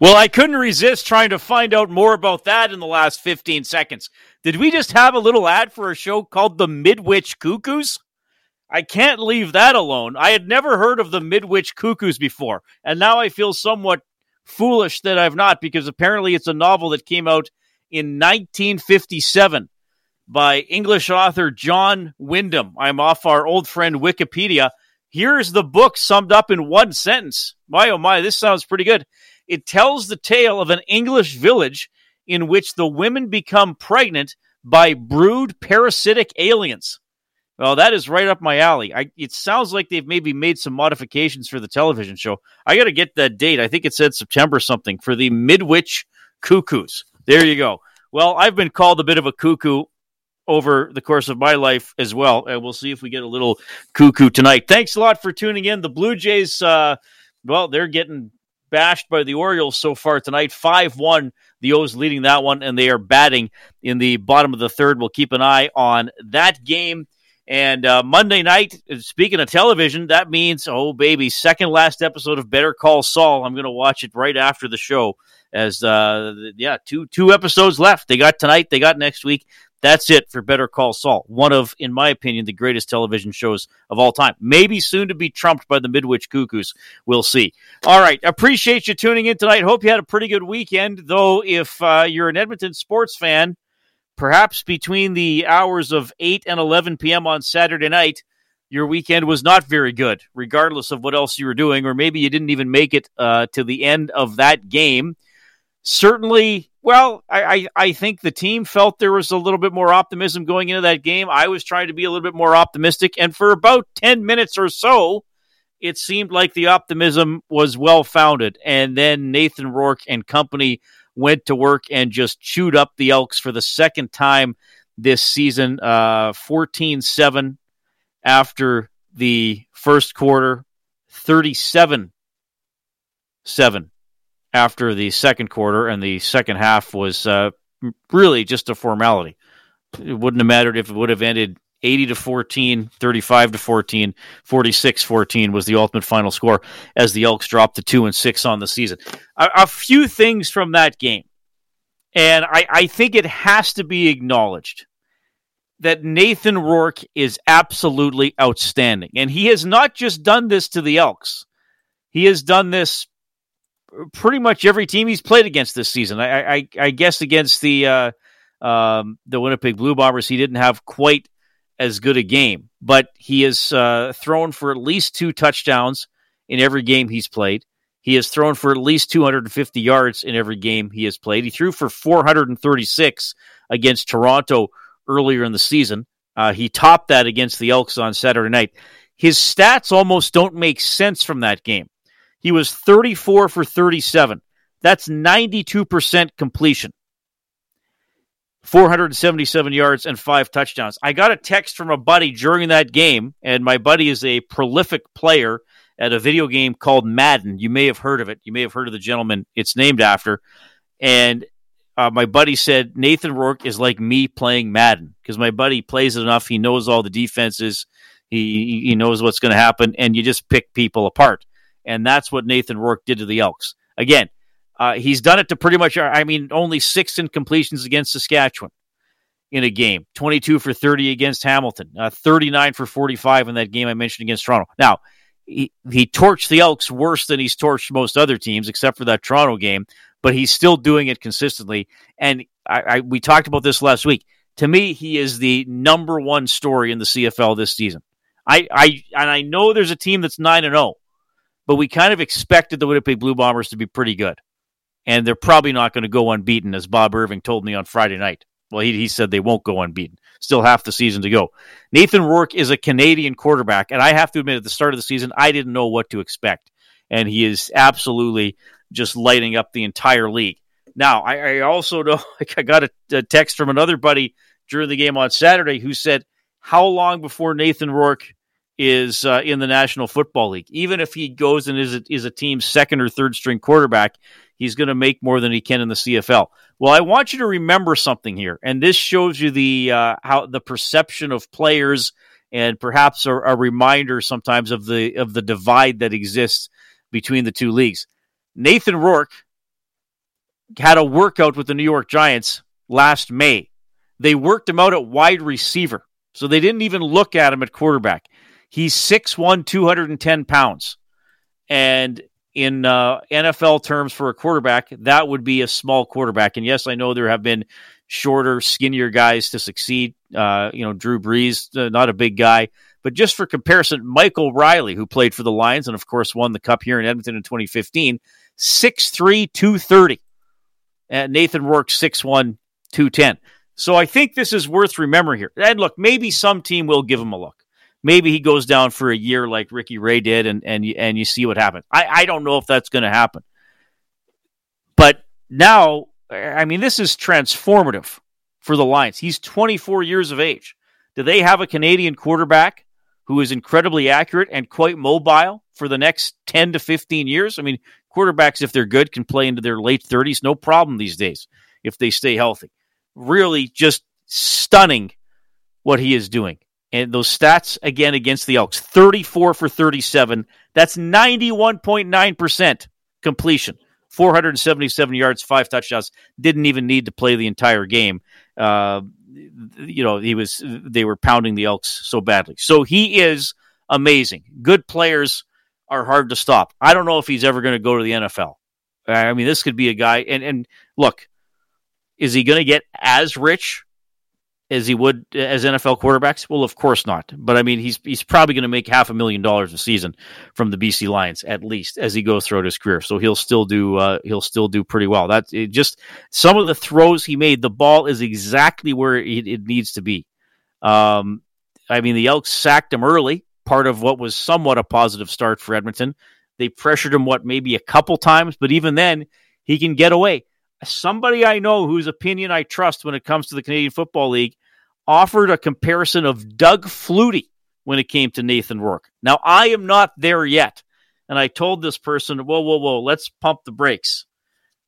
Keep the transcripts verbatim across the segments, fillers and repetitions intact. Well, I couldn't resist trying to find out more about that in the last fifteen seconds. Did we just have a little ad for a show called The Midwich Cuckoos? I can't leave that alone. I had never heard of The Midwich Cuckoos before, and now I feel somewhat foolish that I've not, because apparently it's a novel that came out in nineteen fifty-seven by English author John Wyndham. I'm off our old friend Wikipedia. Here's the book summed up in one sentence. My, oh my, this sounds pretty good. It tells the tale of an English village in which the women become pregnant by brood parasitic aliens. Well, that is right up my alley. I, it sounds like they've maybe made some modifications for the television show. I got to get that date. I think it said September something for the Midwich Cuckoos. There you go. Well, I've been called a bit of a cuckoo over the course of my life as well, and we'll see if we get a little cuckoo tonight. Thanks a lot for tuning in. The Blue Jays, uh, well, they're getting bashed by the Orioles so far tonight. five one, the O's leading that one, and they are batting in the bottom of the third. We'll keep an eye on that game. And uh, Monday night, speaking of television, that means, oh, baby, second last episode of Better Call Saul. I'm going to watch it right after the show as, uh, yeah, two two episodes left. They got tonight. They got next week. That's it for Better Call Saul, one of, in my opinion, the greatest television shows of all time. Maybe soon to be trumped by the Midwich Cuckoos. We'll see. All right. Appreciate you tuning in tonight. Hope you had a pretty good weekend, though if uh, you're an Edmonton sports fan, perhaps between the hours of eight and eleven p.m. on Saturday night, your weekend was not very good, regardless of what else you were doing, or maybe you didn't even make it uh, to the end of that game. Certainly, well, I, I, I think the team felt there was a little bit more optimism going into that game. I was trying to be a little bit more optimistic, and for about ten minutes or so, it seemed like the optimism was well-founded. And then Nathan Rourke and company went to work and just chewed up the Elks for the second time this season, uh, fourteen seven after the first quarter, thirty-seven seven after the second quarter, and the second half was uh, really just a formality. It wouldn't have mattered if it would have ended eighty to fourteen, thirty-five to fourteen, forty-six fourteen was the ultimate final score as the Elks dropped to two and six on the season. A, a few things from that game, and I, I think it has to be acknowledged that Nathan Rourke is absolutely outstanding, and he has not just done this to the Elks. He has done this pretty much every team he's played against this season. I, I, I guess against the uh, um, the Winnipeg Blue Bombers, he didn't have quite as good a game, but he has uh, thrown for at least two touchdowns in every game he's played. He has thrown for at least two hundred fifty yards in every game he has played. He threw for four hundred thirty-six against Toronto earlier in the season. Uh, he topped that against the Elks on Saturday night. His stats almost don't make sense from that game. He was thirty-four for thirty-seven. That's ninety-two percent completion. four hundred seventy-seven yards and five touchdowns. I got a text from a buddy during that game, and my buddy is a prolific player at a video game called Madden. You may have heard of it. You may have heard of the gentleman it's named after. And uh, my buddy said, Nathan Rourke is like me playing Madden, because my buddy plays it enough. He knows all the defenses. He, he knows what's going to happen, and you just pick people apart. And that's what Nathan Rourke did to the Elks. Again, Uh, he's done it to pretty much, I mean, only six incompletions against Saskatchewan in a game. twenty-two for thirty against Hamilton. Uh, thirty-nine for forty-five in that game I mentioned against Toronto. Now, he, he torched the Elks worse than he's torched most other teams, except for that Toronto game, but he's still doing it consistently. And I, I, we talked about this last week. To me, he is the number one story in the C F L this season. I, I And I know there's a team that's nine and oh, but we kind of expected the Winnipeg Blue Bombers to be pretty good. And they're probably not going to go unbeaten, as Bob Irving told me on Friday night. Well, he, he said they won't go unbeaten. Still half the season to go. Nathan Rourke is a Canadian quarterback, and I have to admit, at the start of the season, I didn't know what to expect. and he is absolutely just lighting up the entire league. Now, I, I also know, like, I got a, a text from another buddy during the game on Saturday who said, how long before Nathan Rourke is uh, in the National Football League? Even if he goes and is a, is a team's second or third string quarterback, he's going to make more than he can in the C F L. Well, I want you to remember something here, and this shows you the uh, how the perception of players and perhaps a, a reminder sometimes of the of the divide that exists between the two leagues. Nathan Rourke had a workout with the New York Giants last May. They worked him out at wide receiver, so they didn't even look at him at quarterback. He's six foot one, two hundred ten pounds. And in uh, N F L terms for a quarterback, that would be a small quarterback. And yes, I know there have been shorter, skinnier guys to succeed. Uh, you know, Drew Brees, uh, not a big guy. But just for comparison, Michael Riley, who played for the Lions and, of course, won the Cup here in Edmonton in twenty fifteen, six foot three, two hundred thirty. And Nathan Rourke, six foot one, two hundred ten. So I think this is worth remembering here. And look, maybe some team will give him a look. Maybe he goes down for a year like Ricky Ray did, and and you, and you see what happens. I, I don't know if that's going to happen. But now, I mean, this is transformative for the Lions. He's twenty-four years of age. Do they have a Canadian quarterback who is incredibly accurate and quite mobile for the next ten to fifteen years? I mean, quarterbacks, if they're good, can play into their late thirties. No problem these days if they stay healthy. Really just stunning what he is doing. And those stats, again, against the Elks, thirty-four for thirty-seven. That's ninety-one point nine percent completion. four hundred seventy-seven yards, five touchdowns. Didn't even need to play the entire game. Uh, you know, he was they were pounding the Elks so badly. So he is amazing. Good players are hard to stop. I don't know if he's ever going to go to the N F L. I mean, this could be a guy. And, and look, is he going to get as rich as he would as N F L quarterbacks? Well, of course not. But I mean, he's he's probably going to make half a million dollars a season from the B C Lions, at least as he goes throughout his career. So he'll still do uh, he'll still do pretty well. That's it, just some of the throws he made. The ball is exactly where it, it needs to be. Um, I mean, the Elks sacked him early, part of what was somewhat a positive start for Edmonton. They pressured him what maybe a couple times, but even then, he can get away. Somebody I know whose opinion I trust when it comes to the Canadian Football League offered a comparison of Doug Flutie when it came to Nathan Rourke. Now, I am not there yet, and I told this person, whoa, whoa, whoa, let's pump the brakes.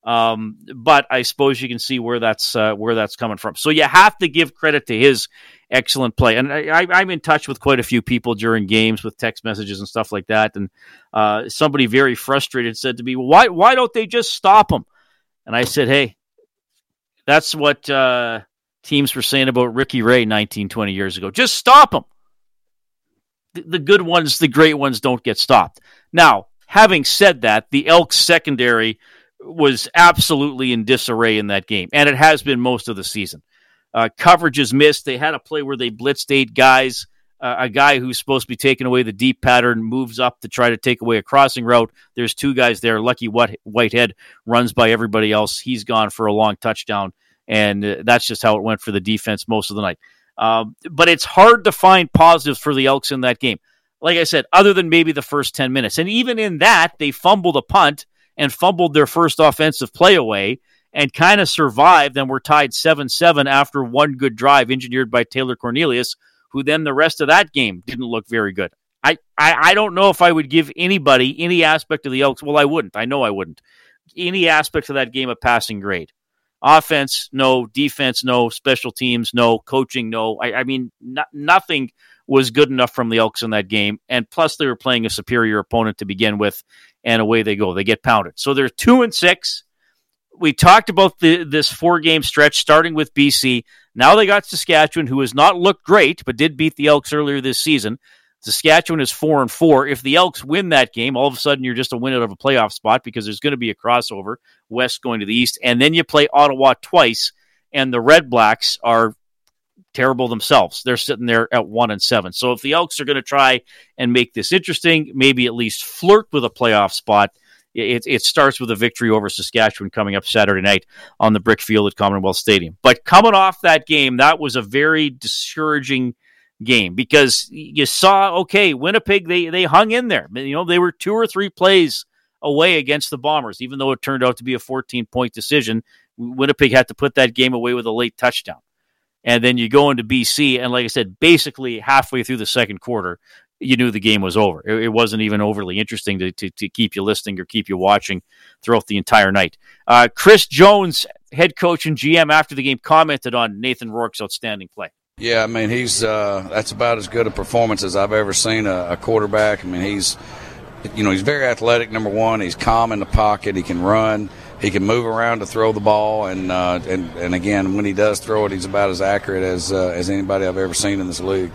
Um, but I suppose you can see where that's uh, where that's coming from. So you have to give credit to his excellent play. And I, I, I'm in touch with quite a few people during games with text messages and stuff like that, and uh, somebody very frustrated said to me, why, why don't they just stop him? And I said, hey, that's what uh, teams were saying about Ricky Ray nineteen, twenty years ago. Just stop him. The, the good ones, the great ones don't get stopped. Now, having said that, the Elks secondary was absolutely in disarray in that game, and it has been most of the season. Uh, coverage is missed. They had a play where they blitzed eight guys. Uh, a guy who's supposed to be taking away the deep pattern moves up to try to take away a crossing route. There's two guys there. Lucky Whitehead runs by everybody else. He's gone for a long touchdown, and uh, that's just how it went for the defense most of the night. Um, but it's hard to find positives for the Elks in that game. Like I said, other than maybe the first ten minutes. And even in that, they fumbled a punt and fumbled their first offensive play away and kind of survived and were tied seven seven after one good drive engineered by Taylor Cornelius, who then the rest of that game didn't look very good. I, I, I don't know if I would give anybody any aspect of the Elks. Well, I wouldn't. I know I wouldn't. Any aspect of that game a passing grade. Offense, no. Defense, no. Special teams, no. Coaching, no. I, I mean, no, nothing was good enough from the Elks in that game. And plus, they were playing a superior opponent to begin with, and away they go. They get pounded. So they're two and six. We talked about the, this four-game stretch, starting with B C. Now they got Saskatchewan, who has not looked great, but did beat the Elks earlier this season. Saskatchewan is four and four. If the Elks win that game, all of a sudden you're just a win out of a playoff spot because there's going to be a crossover, West going to the East, and then you play Ottawa twice, and the Red Blacks are terrible themselves. They're sitting there at one and seven. So if the Elks are going to try and make this interesting, maybe at least flirt with a playoff spot, It, it starts with a victory over Saskatchewan coming up Saturday night on the brick field at Commonwealth Stadium. But coming off that game, that was a very discouraging game because you saw, okay, Winnipeg, they they hung in there. You know, they were two or three plays away against the Bombers, even though it turned out to be a fourteen-point decision. Winnipeg had to put that game away with a late touchdown. And then you go into B C, and like I said, basically halfway through the second quarter, you knew the game was over. It, it wasn't even overly interesting to, to, to keep you listening or keep you watching throughout the entire night. Uh, Chris Jones, head coach and G M, after the game commented on Nathan Rourke's outstanding play. Yeah, I mean, he's uh, that's about as good a performance as I've ever seen a, a quarterback. I mean, he's, you know, he's very athletic, number one. He's calm in the pocket. He can run. He can move around to throw the ball, and uh, and, and again, when he does throw it, he's about as accurate as uh, as anybody I've ever seen in this league.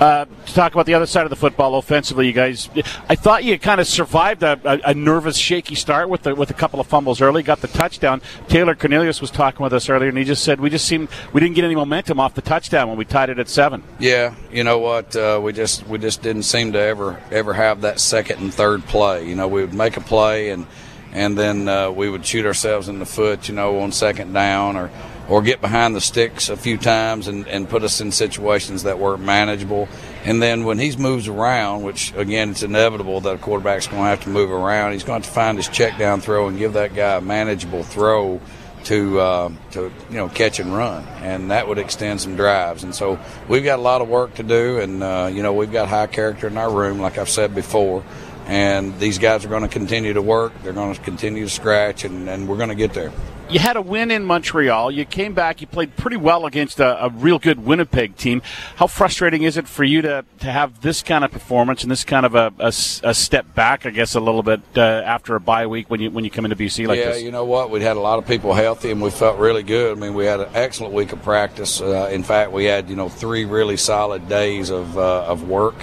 Uh, to talk about the other side of the football offensively, you guys, I thought you kind of survived a, a, a nervous, shaky start with the, with a couple of fumbles early, got the touchdown. Taylor Cornelius was talking with us earlier, and he just said we just seemed we didn't get any momentum off the touchdown when we tied it at seven. Yeah, you know what, uh, we just we just didn't seem to ever ever have that second and third play. You know, we would make a play and. And then uh, we would shoot ourselves in the foot, you know, on second down, or, or get behind the sticks a few times and, and put us in situations that weren't manageable. And then when he moves around, which, again, it's inevitable that a quarterback's going to have to move around, he's going to have to find his check down throw and give that guy a manageable throw to, uh, to you know, catch and run. And that would extend some drives. And so we've got a lot of work to do, and, uh, you know, we've got high character in our room, like I've said before. And these guys are going to continue to work. They're going to continue to scratch, and, and we're going to get there. You had a win in Montreal. You came back. You played pretty well against a, a real good Winnipeg team. How frustrating is it for you to, to have this kind of performance and this kind of a, a, a step back, I guess, a little bit uh, after a bye week when you when you come into B C like yeah, this? Yeah, you know what? We had a lot of people healthy, and we felt really good. I mean, we had an excellent week of practice. Uh, in fact, we had, you know, three really solid days of uh, of work.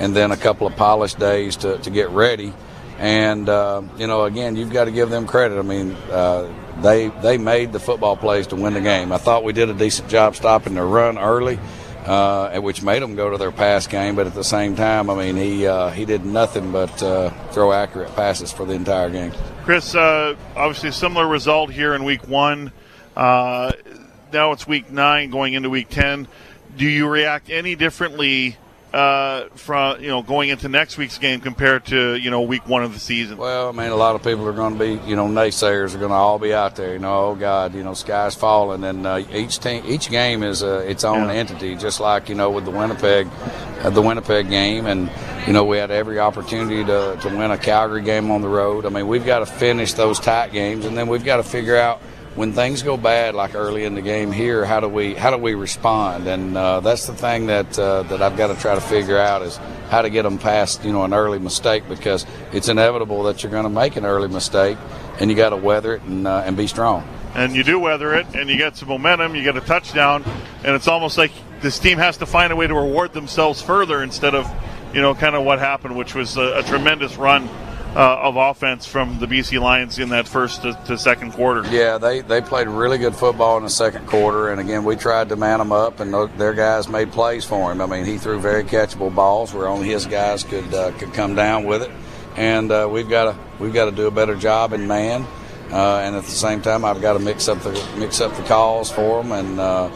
And then a couple of polished days to, to get ready. And, uh, you know, again, you've got to give them credit. I mean, uh, they they made the football plays to win the game. I thought we did a decent job stopping their run early, uh, which made them go to their pass game. But at the same time, I mean, he uh, he did nothing but uh, throw accurate passes for the entire game. Chris, uh, obviously a similar result here in week one. Uh, now it's week nine going into week ten. Do you react any differently Uh, from you know going into next week's game compared to you know week one of the season? Well, I mean, a lot of people are going to be you know naysayers are going to all be out there. You know, oh God, you know, sky's falling. And uh, each team, each game is uh, its own yeah. entity. Just like you know with the Winnipeg, uh, the Winnipeg game, and you know we had every opportunity to to win a Calgary game on the road. I mean, we've got to finish those tight games, and then we've got to figure out, when things go bad, like early in the game here, how do we how do we respond? And uh, that's the thing that uh, that I've got to try to figure out is how to get them past you know an early mistake, because it's inevitable that you're going to make an early mistake, and you got to weather it and uh, and be strong. And you do weather it, and you get some momentum, you get a touchdown, and it's almost like this team has to find a way to reward themselves further instead of you know kind of what happened, which was a, a tremendous run Uh, of offense from the B C Lions in that first to, to second quarter. Yeah, they, they played really good football in the second quarter, and again, we tried to man them up, and th- their guys made plays for him. I mean, he threw very catchable balls where only his guys could uh, could come down with it, and uh, we've got to we've got to do a better job in man, uh, and at the same time, I've got to mix up the mix up the calls for them and uh,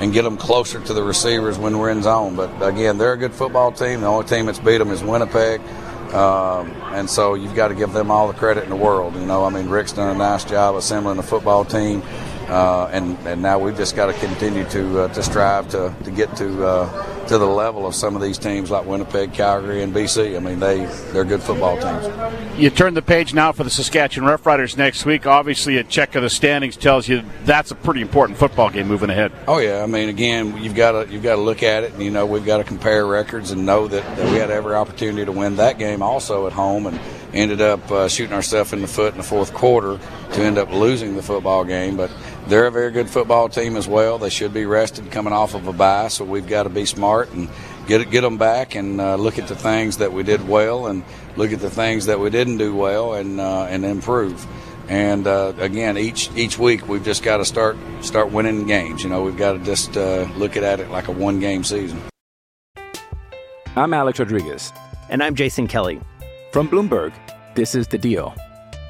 and get them closer to the receivers when we're in zone. But again, they're a good football team. The only team that's beat them is Winnipeg. Um, and so you've got to give them all the credit in the world. You know, I mean, Rick's done a nice job assembling a football team, uh, and and now we've just got to continue to uh, to strive to to get to uh, to the level of some of these teams like Winnipeg, Calgary, and B C. I mean, they they're good football teams. You turn the page now for the Saskatchewan Roughriders next week. Obviously, a check of the standings tells you that's a pretty important football game moving ahead. Oh yeah, I mean, again, you've got to you've got to look at it, and you know, we've got to compare records and know that, that we had every opportunity to win that game also at home, and ended up uh, shooting ourselves in the foot in the fourth quarter to end up losing the football game. But they're a very good football team as well. They should be rested coming off of a bye, so we've got to be smart and get get them back and uh, look at the things that we did well and look at the things that we didn't do well and uh, and improve. And uh, again, each each week we've just got to start start winning games. You know, we've got to just uh, look at it like a one game season. I'm Alex Rodriguez, and I'm Jason Kelly. From Bloomberg, this is The Deal.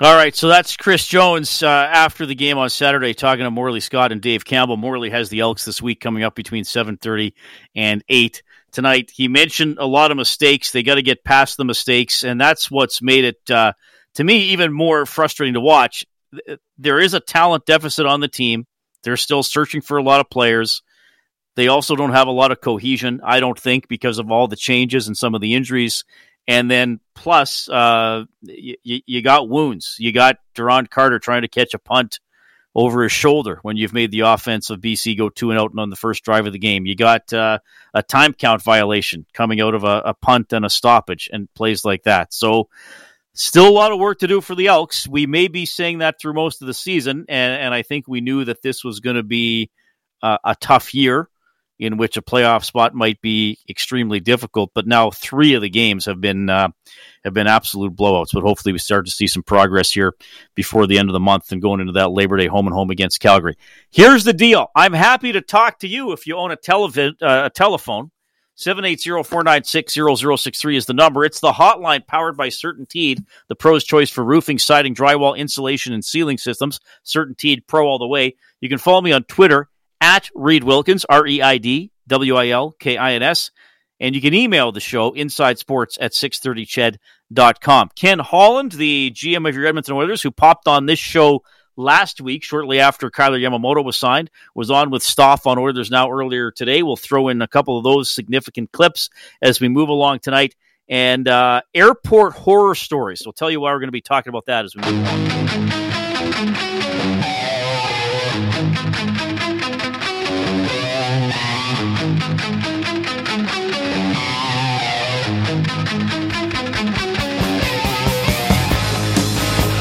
All right, so that's Chris Jones uh, after the game on Saturday talking to Morley Scott and Dave Campbell. Morley has the Elks this week coming up between seven thirty and eight tonight. He mentioned a lot of mistakes. They got to get past the mistakes, and that's what's made it, uh, to me, even more frustrating to watch. There is a talent deficit on the team. They're still searching for a lot of players. They also don't have a lot of cohesion, I don't think, because of all the changes and some of the injuries. And then plus, uh, y- y- you got wounds. You got Deron Carter trying to catch a punt over his shoulder when you've made the offense of B C go two and out and on the first drive of the game. You got uh, a time count violation coming out of a, a punt and a stoppage and plays like that. So still a lot of work to do for the Elks. We may be saying that through most of the season, and, and I think we knew that this was going to be uh, a tough year, in which a playoff spot might be extremely difficult. But now three of the games have been uh, have been absolute blowouts. But hopefully we start to see some progress here before the end of the month and going into that Labor Day home and home against Calgary. Here's the deal. I'm happy to talk to you if you own a, telev- uh, a telephone. seven eight zero, four nine six, zero zero six three is the number. It's the hotline powered by CertainTeed, the pro's choice for roofing, siding, drywall, insulation, and ceiling systems. CertainTeed Pro all the way. You can follow me on Twitter, at Reed Wilkins, R E I D W I L K I N S. And you can email the show, InsideSports at six thirty ched dot com. Ken Holland, the G M of your Edmonton Oilers, who popped on this show last week, shortly after Kyler Yamamoto was signed, was on with Stoff on Oilers Now earlier today. We'll throw in a couple of those significant clips as we move along tonight. And uh, airport horror stories. We'll tell you why we're going to be talking about that as we move on.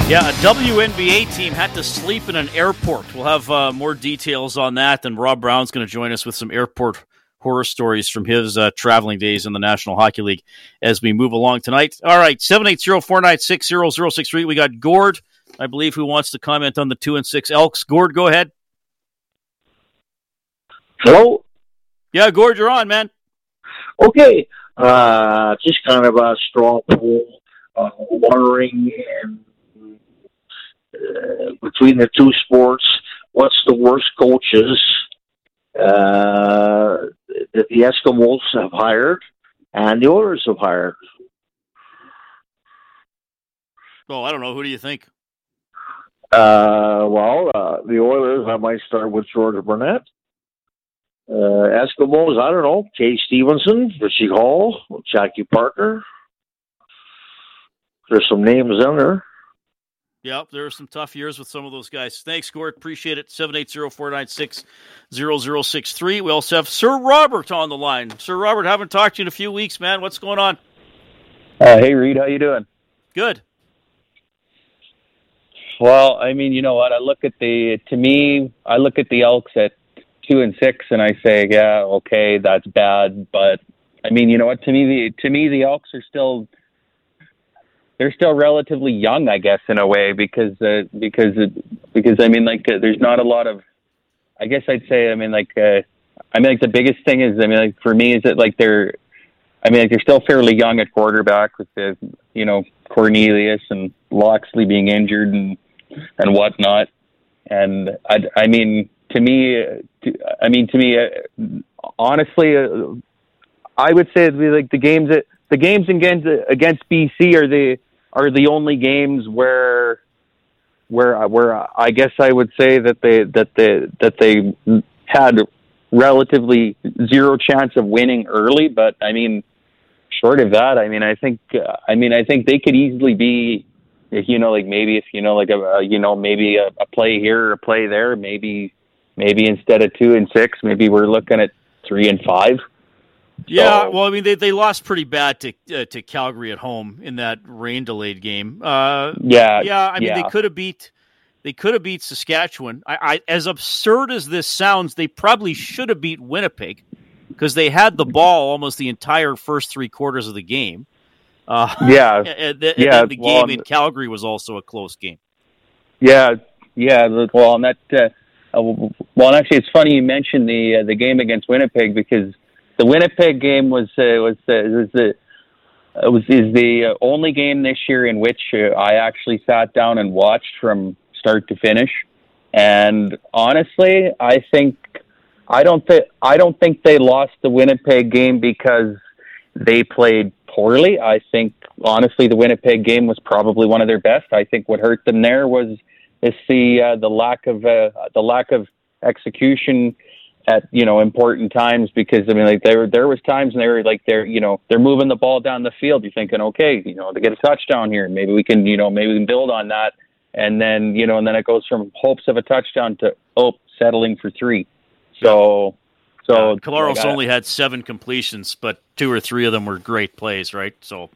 Yeah, a W N B A team had to sleep in an airport. We'll have uh, more details on that, and Rob Brown's going to join us with some airport horror stories from his uh, traveling days in the National Hockey League as we move along tonight. All right, seven eight zero, four nine six, zero zero six three. We got Gord, I believe, who wants to comment on the two and six Elks. Gord, go ahead. Hello? Yeah, Gord, you're on, man. Okay. Uh, just kind of a straw poll, uh, watering and Uh, between the two sports, what's the worst coaches uh, that the Eskimos have hired and the Oilers have hired? Oh, I don't know. Who do you think? Uh, well, uh, the Oilers, I might start with George Burnett. Uh, Eskimos, I don't know. Kay Stevenson, Richie Hall, Jackie Parker. There's some names in there. Yep, there are some tough years with some of those guys. Thanks, Gord. Appreciate it. seven eight zero, four nine six, zero zero six three. We also have Sir Robert on the line. Sir Robert, haven't talked to you in a few weeks, man. What's going on? Uh, hey, Reed. How you doing? Good. Well, I mean, you know what? I look at the, to me, I look at the Elks at two and six, and I say, yeah, okay, that's bad. But, I mean, you know what? To me, the, to me, the Elks are still... They're still relatively young, I guess, in a way, because uh, because because I mean, like, uh, there's not a lot of, I guess I'd say, I mean, like, uh, I mean, like, the biggest thing is, I mean, like, for me, is that like they're, I mean, like, they're still fairly young at quarterback with the, you know, Cornelius and Loxley being injured and and whatnot, and I, I mean, to me, I mean, to me, uh, honestly, uh, I would say it'd be like the games that the games against against B C are the. are the only games where, where, where I guess I would say that they that they that they had relatively zero chance of winning early. But I mean, short of that, I mean, I think, uh, I mean, I think they could easily be, you know, like maybe if you know, like a, you know, maybe a, a play here, or a play there, maybe, maybe instead of two and six, maybe we're looking at three and five. Yeah, well, I mean, they, they lost pretty bad to uh, to Calgary at home in that rain-delayed game. Uh, yeah, yeah. I mean, yeah. they could have beat they could have beat Saskatchewan. I, I, as absurd as this sounds, they probably should have beat Winnipeg because they had the ball almost the entire first three quarters of the game. Uh, yeah. And the, yeah, and the game well, in Calgary was also a close game. Yeah, yeah. Well, and that, uh, well, actually, it's funny you mentioned the uh, the game against Winnipeg, because the Winnipeg game was uh, was uh, was the uh, was is the only game this year in which uh, I actually sat down and watched from start to finish. And honestly, I think I don't think I don't think they lost the Winnipeg game because they played poorly. I think honestly, the Winnipeg game was probably one of their best. I think what hurt them there was is the uh, the lack of uh, the lack of execution at, you know, important times, because I mean, like, there there was times and they were like, they're, you know, they're moving the ball down the field. You're thinking, okay, you know, they get a touchdown here, maybe we can, you know, maybe we can build on that. And then, you know, and then it goes from hopes of a touchdown to, oh, settling for three. So, so. Uh, Kolaros only had seven completions, but two or three of them were great plays, right? So.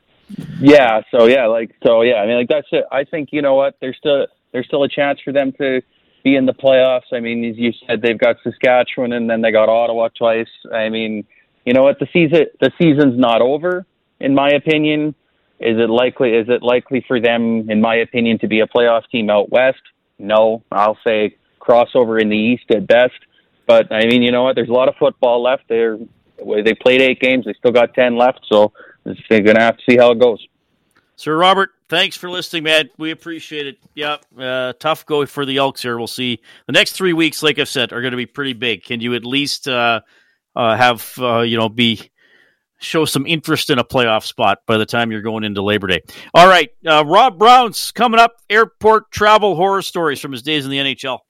Yeah. So, yeah. Like, so, yeah. I mean, like, that's it. I think, you know what, there's still, there's still a chance for them to be in the playoffs. I mean, as you said, they've got Saskatchewan and then they got Ottawa twice. I mean, you know what, the season, the season's not over, in my opinion. Is it likely? Is it likely for them, in my opinion, to be a playoff team out west? No, I'll say crossover in the east at best. But I mean, you know what? There's a lot of football left. They're they played eight games. They still got ten left, so they're going to have to see how it goes. Sir Robert, thanks for listening, man. We appreciate it. Yeah, uh, tough go for the Elks here. We'll see. The next three weeks, like I've said, are going to be pretty big. Can you at least uh, uh, have uh, you know be? show some interest in a playoff spot by the time you're going into Labor Day. All right, uh, Rob Brown's coming up, airport travel horror stories from his days in the N H L.